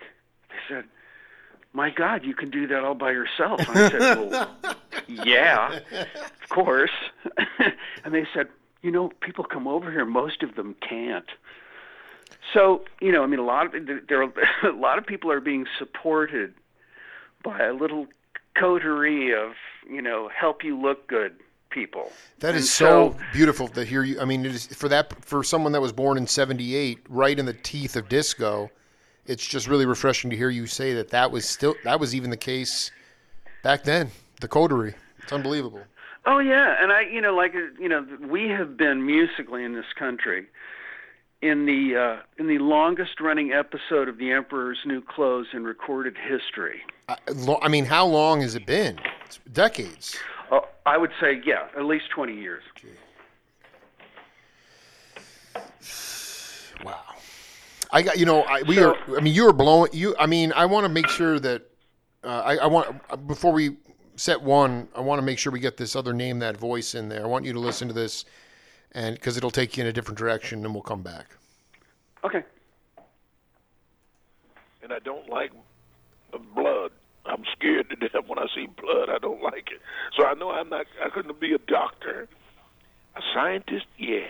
they said, "My God, you can do that all by yourself." And I said, "Well, yeah, of course." And they said, "You know, people come over here, most of them can't." So, you know, I mean, a lot of people are being supported by a little coterie of, you know, help you look good people. That is so beautiful to hear you. I mean, it is, for someone that was born in 78, right in the teeth of disco. It's just really refreshing to hear you say that was even the case back then. The coterie, it's unbelievable. Oh yeah, and I, you know, like, you know, we have been musically in this country in the longest running episode of The Emperor's New Clothes in recorded history. I mean, how long has it been? It's decades. Oh, I would say, yeah, at least 20 years. Gee. Wow. You were blowing. I want to make sure that I want before we set one, I want to make sure we get this other name, that voice in there. I want you to listen to this, and because it'll take you in a different direction, and we'll come back. Okay. And I don't like blood. I'm scared to death when I see blood. I don't like it. So I know I'm not. I couldn't be a doctor, a scientist. Yeah.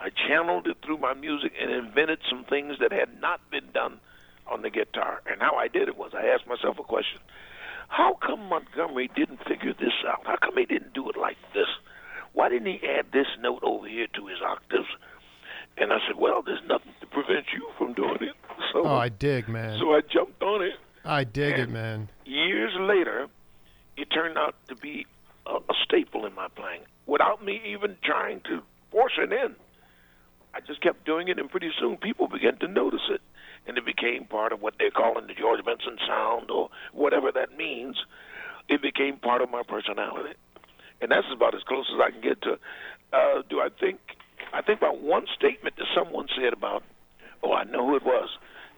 I channeled it through my music and invented some things that had not been done on the guitar. And how I did it was I asked myself a question. How come Montgomery didn't figure this out? How come he didn't do it like this? Why didn't he add this note over here to his octaves? And I said, well, there's nothing to prevent you from doing it. So, I dig, man. So I jumped on it. I dig it, man. Years later, it turned out to be a staple in my playing without me even trying to force it in. I just kept doing it, and pretty soon people began to notice it, and it became part of what they're calling the George Benson sound, or whatever that means. It became part of my personality, and that's about as close as I can get to. I think about one statement that someone said about, oh, I know who it was.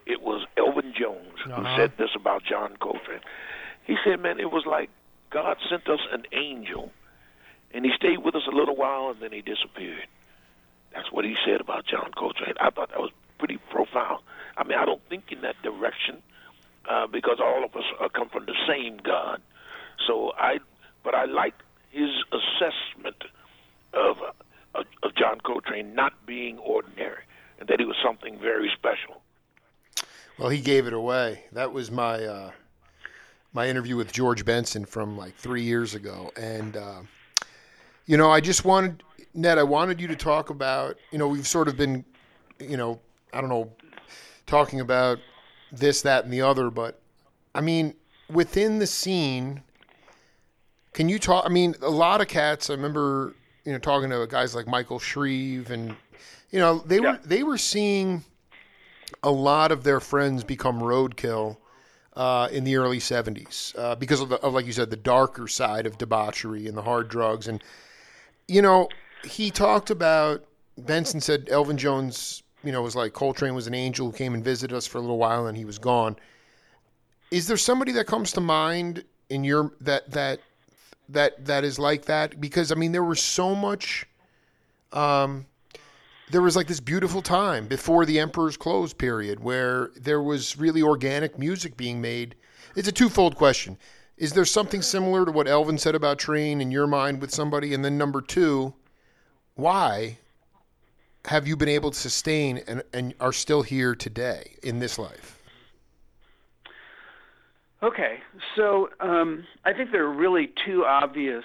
It was Elvin Jones who said this about John Coltrane. He said, man, it was like God sent us an angel, and he stayed with us a little while, and then he disappeared. That's what he said about John Coltrane. I thought that was pretty profound. I mean, I don't think in that direction because all of us come from the same God. But I like his assessment of John Coltrane not being ordinary and that he was something very special. Well, he gave it away. That was my my interview with George Benson from like 3 years ago, and you know, I just wanted, Ned, I wanted you to talk about, you know, we've sort of been, you know, I don't know, talking about this, that, and the other, but I mean, within the scene, can you talk? I mean, a lot of cats. I remember, you know, talking to guys like Michael Shreve, and you know, they were seeing a lot of their friends become roadkill in the early 70s because of, like you said, the darker side of debauchery and the hard drugs. And, you know, he talked about, Benson said Elvin Jones, you know, was like Coltrane was an angel who came and visited us for a little while and he was gone. Is there somebody that comes to mind in your that is like that? Because, I mean, there was so much there was like this beautiful time before the Emperor's Clothes period where there was really organic music being made. It's a twofold question. Is there something similar to what Elvin said about Train in your mind with somebody? And then number two, why have you been able to sustain and are still here today in this life? Okay. So I think there are really two obvious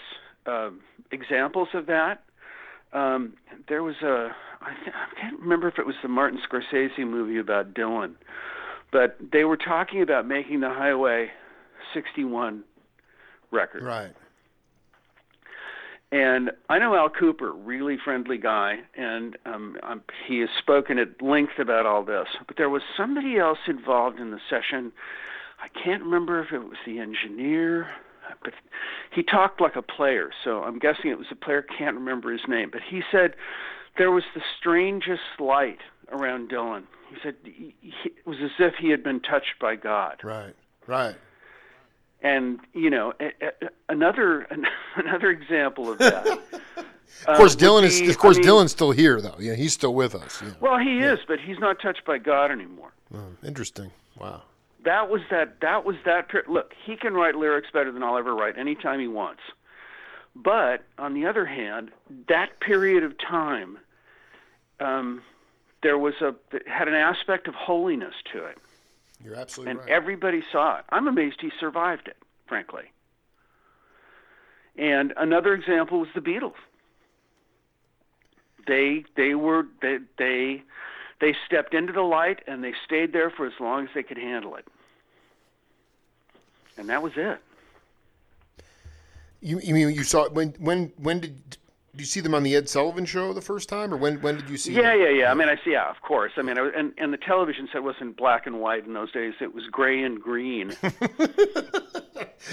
examples of that. There was I can't remember if it was the Martin Scorsese movie about Dylan, but they were talking about making the Highway 61 record. Right. And I know Al Cooper, really friendly guy, and he has spoken at length about all this, but there was somebody else involved in the session. I can't remember if it was the engineer, but he talked like a player, so I'm guessing it was a player, can't remember his name, but he said there was the strangest light around Dylan. He said it was as if he had been touched by God. Right, right. And, you know, another example of that. Of course, Dylan's still here, though. Yeah, he's still with us. Yeah. Well, he is, but he's not touched by God anymore. Oh, interesting. Wow. That was that. Look, he can write lyrics better than I'll ever write anytime he wants. But on the other hand, that period of time, had an aspect of holiness to it. You're absolutely right. And everybody saw it. I'm amazed he survived it, frankly. And another example was the Beatles. They stepped into the light, and they stayed there for as long as they could handle it. And that was it. You mean you saw it, when did you see them on the Ed Sullivan Show the first time, or when did you see them? Yeah. I mean, of course. I mean, and the television set wasn't black and white in those days. It was gray and green.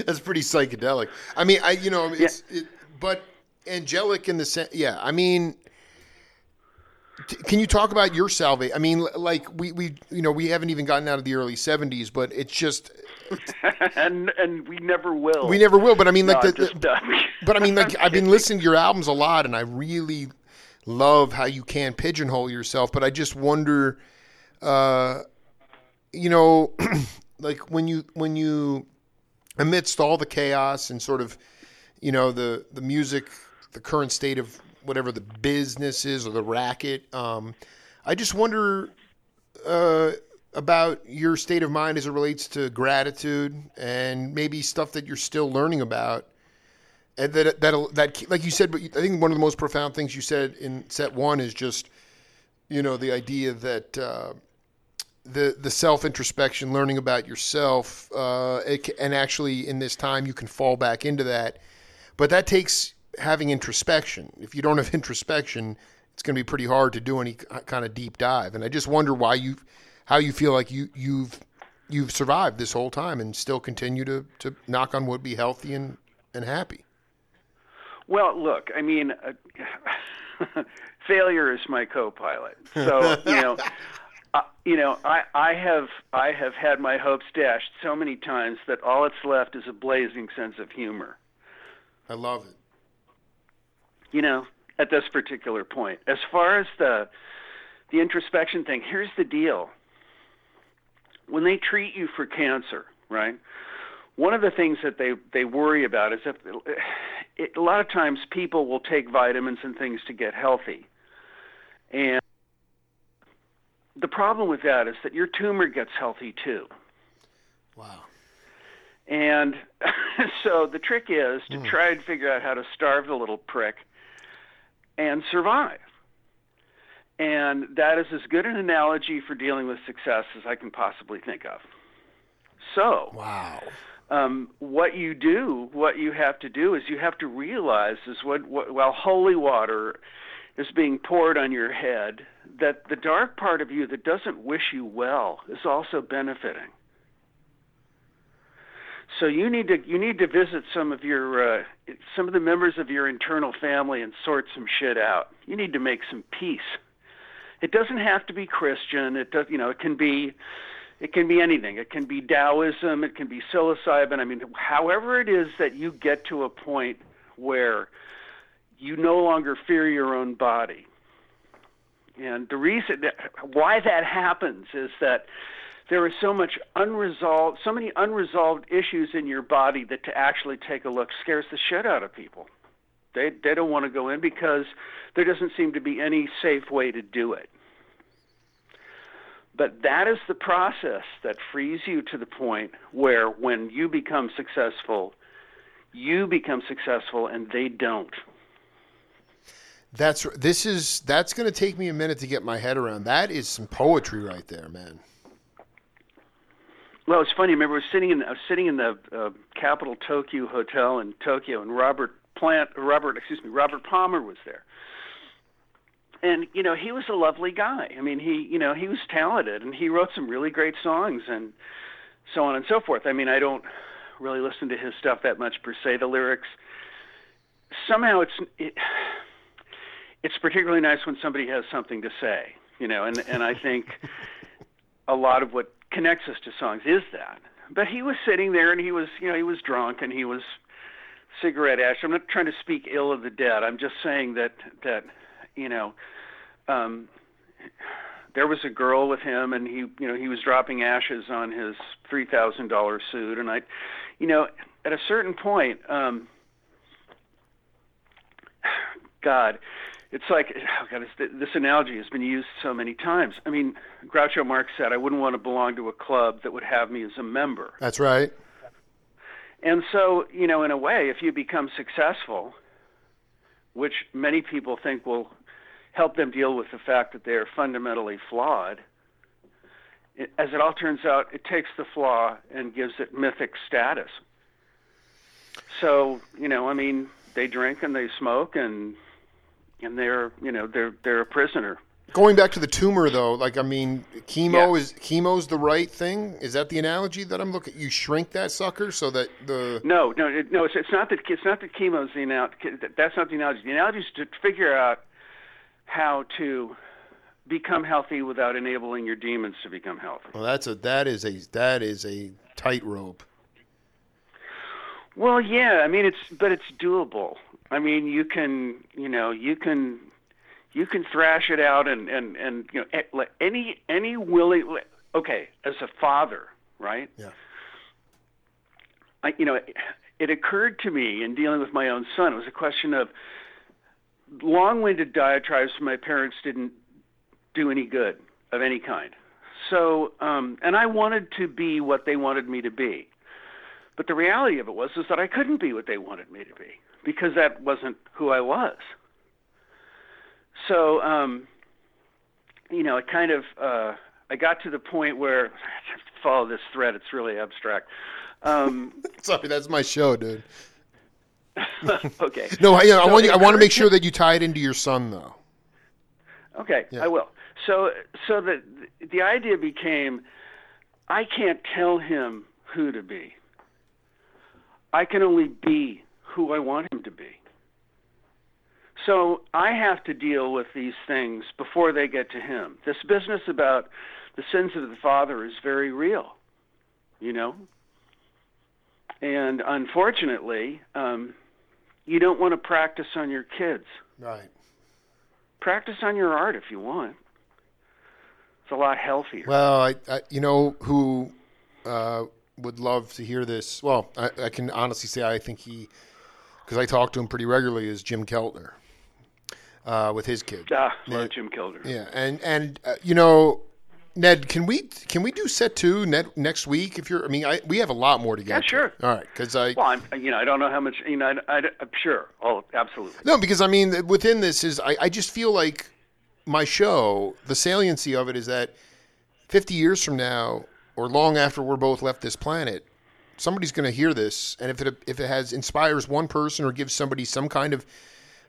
That's pretty psychedelic. I mean, but angelic in the sense, yeah, I mean... Can you talk about your salvation? I mean, like we haven't even gotten out of the early 70s, but it's just and we never will. We never will, but I mean I've been listening to your albums a lot and I really love how you can pigeonhole yourself, but I just wonder you know, like when you amidst all the chaos and sort of, you know, the music, the current state of whatever the business is or the racket. I just wonder about your state of mind as it relates to gratitude and maybe stuff that you're still learning about. And that like you said, but I think one of the most profound things you said in set one is just, you know, the idea that the self-introspection, learning about yourself, and actually in this time you can fall back into that. But that takes... having introspection. If you don't have introspection, it's going to be pretty hard to do any kind of deep dive. And I just wonder why how you feel like you've survived this whole time and still continue to knock on wood, be healthy and happy. Well, look, I mean, failure is my co-pilot. So, I have had my hopes dashed so many times that all that's left is a blazing sense of humor. I love it. You know, at this particular point, as far as the the introspection thing. Here's the deal. When they treat you for cancer, right, one of the things that they worry about is that a lot of times people will take vitamins and things to get healthy. And the problem with that is that your tumor gets healthy too. Wow. And so the trick is to try and figure out how to starve the little prick and survive. And that is as good an analogy for dealing with success as I can possibly think of. So, wow. What you have to do is you have to realize is while holy water is being poured on your head, that the dark part of you that doesn't wish you well is also benefiting. So you need to visit some of the members of your internal family and sort some shit out. You need to make some peace. It doesn't have to be Christian. It can be anything. It can be Taoism. It can be psilocybin. I mean, however it is that you get to a point where you no longer fear your own body. And the reason why that happens is that there is so many unresolved issues in your body that to actually take a look scares the shit out of people. They don't want to go in because there doesn't seem to be any safe way to do it. But that is the process that frees you to the point where when you become successful and they don't. That's going to take me a minute to get my head around. That is some poetry right there, man. Well, it's funny. I remember I was sitting in the Capital Tokyo Hotel in Tokyo, and Robert Palmer was there. And, you know, he was a lovely guy. I mean, he was talented, and he wrote some really great songs and so on and so forth. I mean, I don't really listen to his stuff that much per se, the lyrics. Somehow it's particularly nice when somebody has something to say, you know, and I think a lot of what connects us to songs is that. But he was sitting there, and he was drunk, and he was cigarette ash. I'm not trying to speak ill of the dead. I'm just saying that you know, there was a girl with him, and he was dropping ashes on his $3,000 suit. And at a certain point, God, it's like, this analogy has been used so many times. I mean, Groucho Marx said, I wouldn't want to belong to a club that would have me as a member. That's right. And so, you know, in a way, if you become successful, which many people think will help them deal with the fact that they are fundamentally flawed, as it all turns out, it takes the flaw and gives it mythic status. So, you know, I mean, they drink and they smoke and they're a prisoner. Going back to the tumor, though, like, I mean, chemo's the right thing? Is that the analogy that I'm looking at? You shrink that sucker so that the... No, it's not that chemo's the analogy. That's not the analogy. The analogy is to figure out how to become healthy without enabling your demons to become healthy. Well, that is a tightrope. Well, yeah, I mean, it's doable. I mean, you can thrash it out and you know, any willing, okay, as a father, right? Yeah. It occurred to me in dealing with my own son, it was a question of long-winded diatribes from my parents didn't do any good of any kind. So, and I wanted to be what they wanted me to be. But the reality of it was is that I couldn't be what they wanted me to be because that wasn't who I was. So, you know, it kind of, I got to the point where, I have to follow this thread, it's really abstract. Sorry, that's my show, dude. Okay. No, I want to make sure that you tie it into your son, though. Okay, yeah. I will. So the idea became, I can't tell him who to be. I can only be who I want him to be. So I have to deal with these things before they get to him. This business about the sins of the father is very real, you know? And unfortunately, you don't want to practice on your kids. Right. Practice on your art if you want. It's a lot healthier. Well, I you know who would love to hear this? Well, I can honestly say I think he, because I talk to him pretty regularly, is Jim Keltner with his kid. Love Jim Keltner. Yeah, and you know, Ned, can we do set 2 next week? If you're, I mean, we have a lot more to get. Yeah, sure. All right, because I don't know how much, you know, I'm sure. Oh, absolutely. No, because I mean, within this is, I just feel like my show, the saliency of it is that 50 years from now, or long after we're both left this planet, somebody's going to hear this, and if it has inspires one person or gives somebody some kind of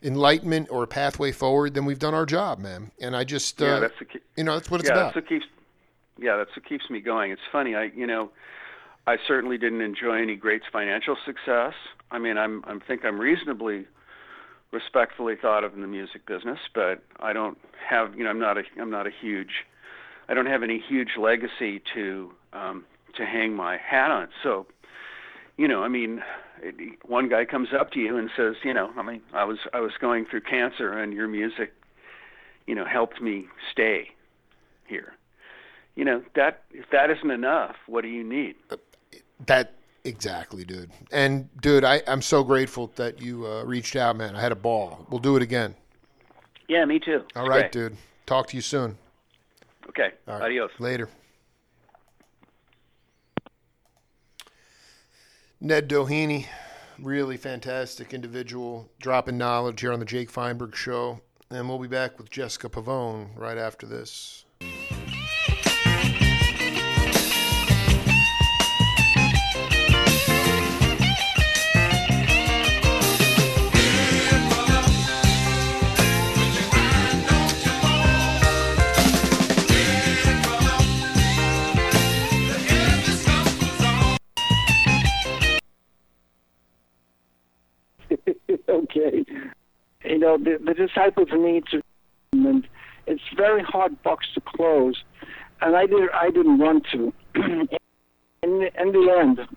enlightenment or a pathway forward, then we've done our job, man. And I just, that's the key. You know, that's what it's about. That's what keeps me going. It's funny. I certainly didn't enjoy any great financial success. I mean, I'm reasonably respectfully thought of in the music business, but I don't have, you know, I don't have any huge legacy to hang my hat on. So, you know, I mean, one guy comes up to you and says, you know, I mean, I was going through cancer, and your music, you know, helped me stay here. You know, that if that isn't enough, what do you need? That exactly, dude. And dude, I'm so grateful that you reached out, man. I had a ball. We'll do it again. Yeah, me too. All right, dude. Talk to you soon. Okay. All right. Adios. Later. Ned Doheny, really fantastic individual, dropping knowledge here on the Jake Feinberg Show. And we'll be back with Jessica Pavone right after this. Okay. You know, the disciples need to, and it's very hard box to close. And I didn't want to. In the end,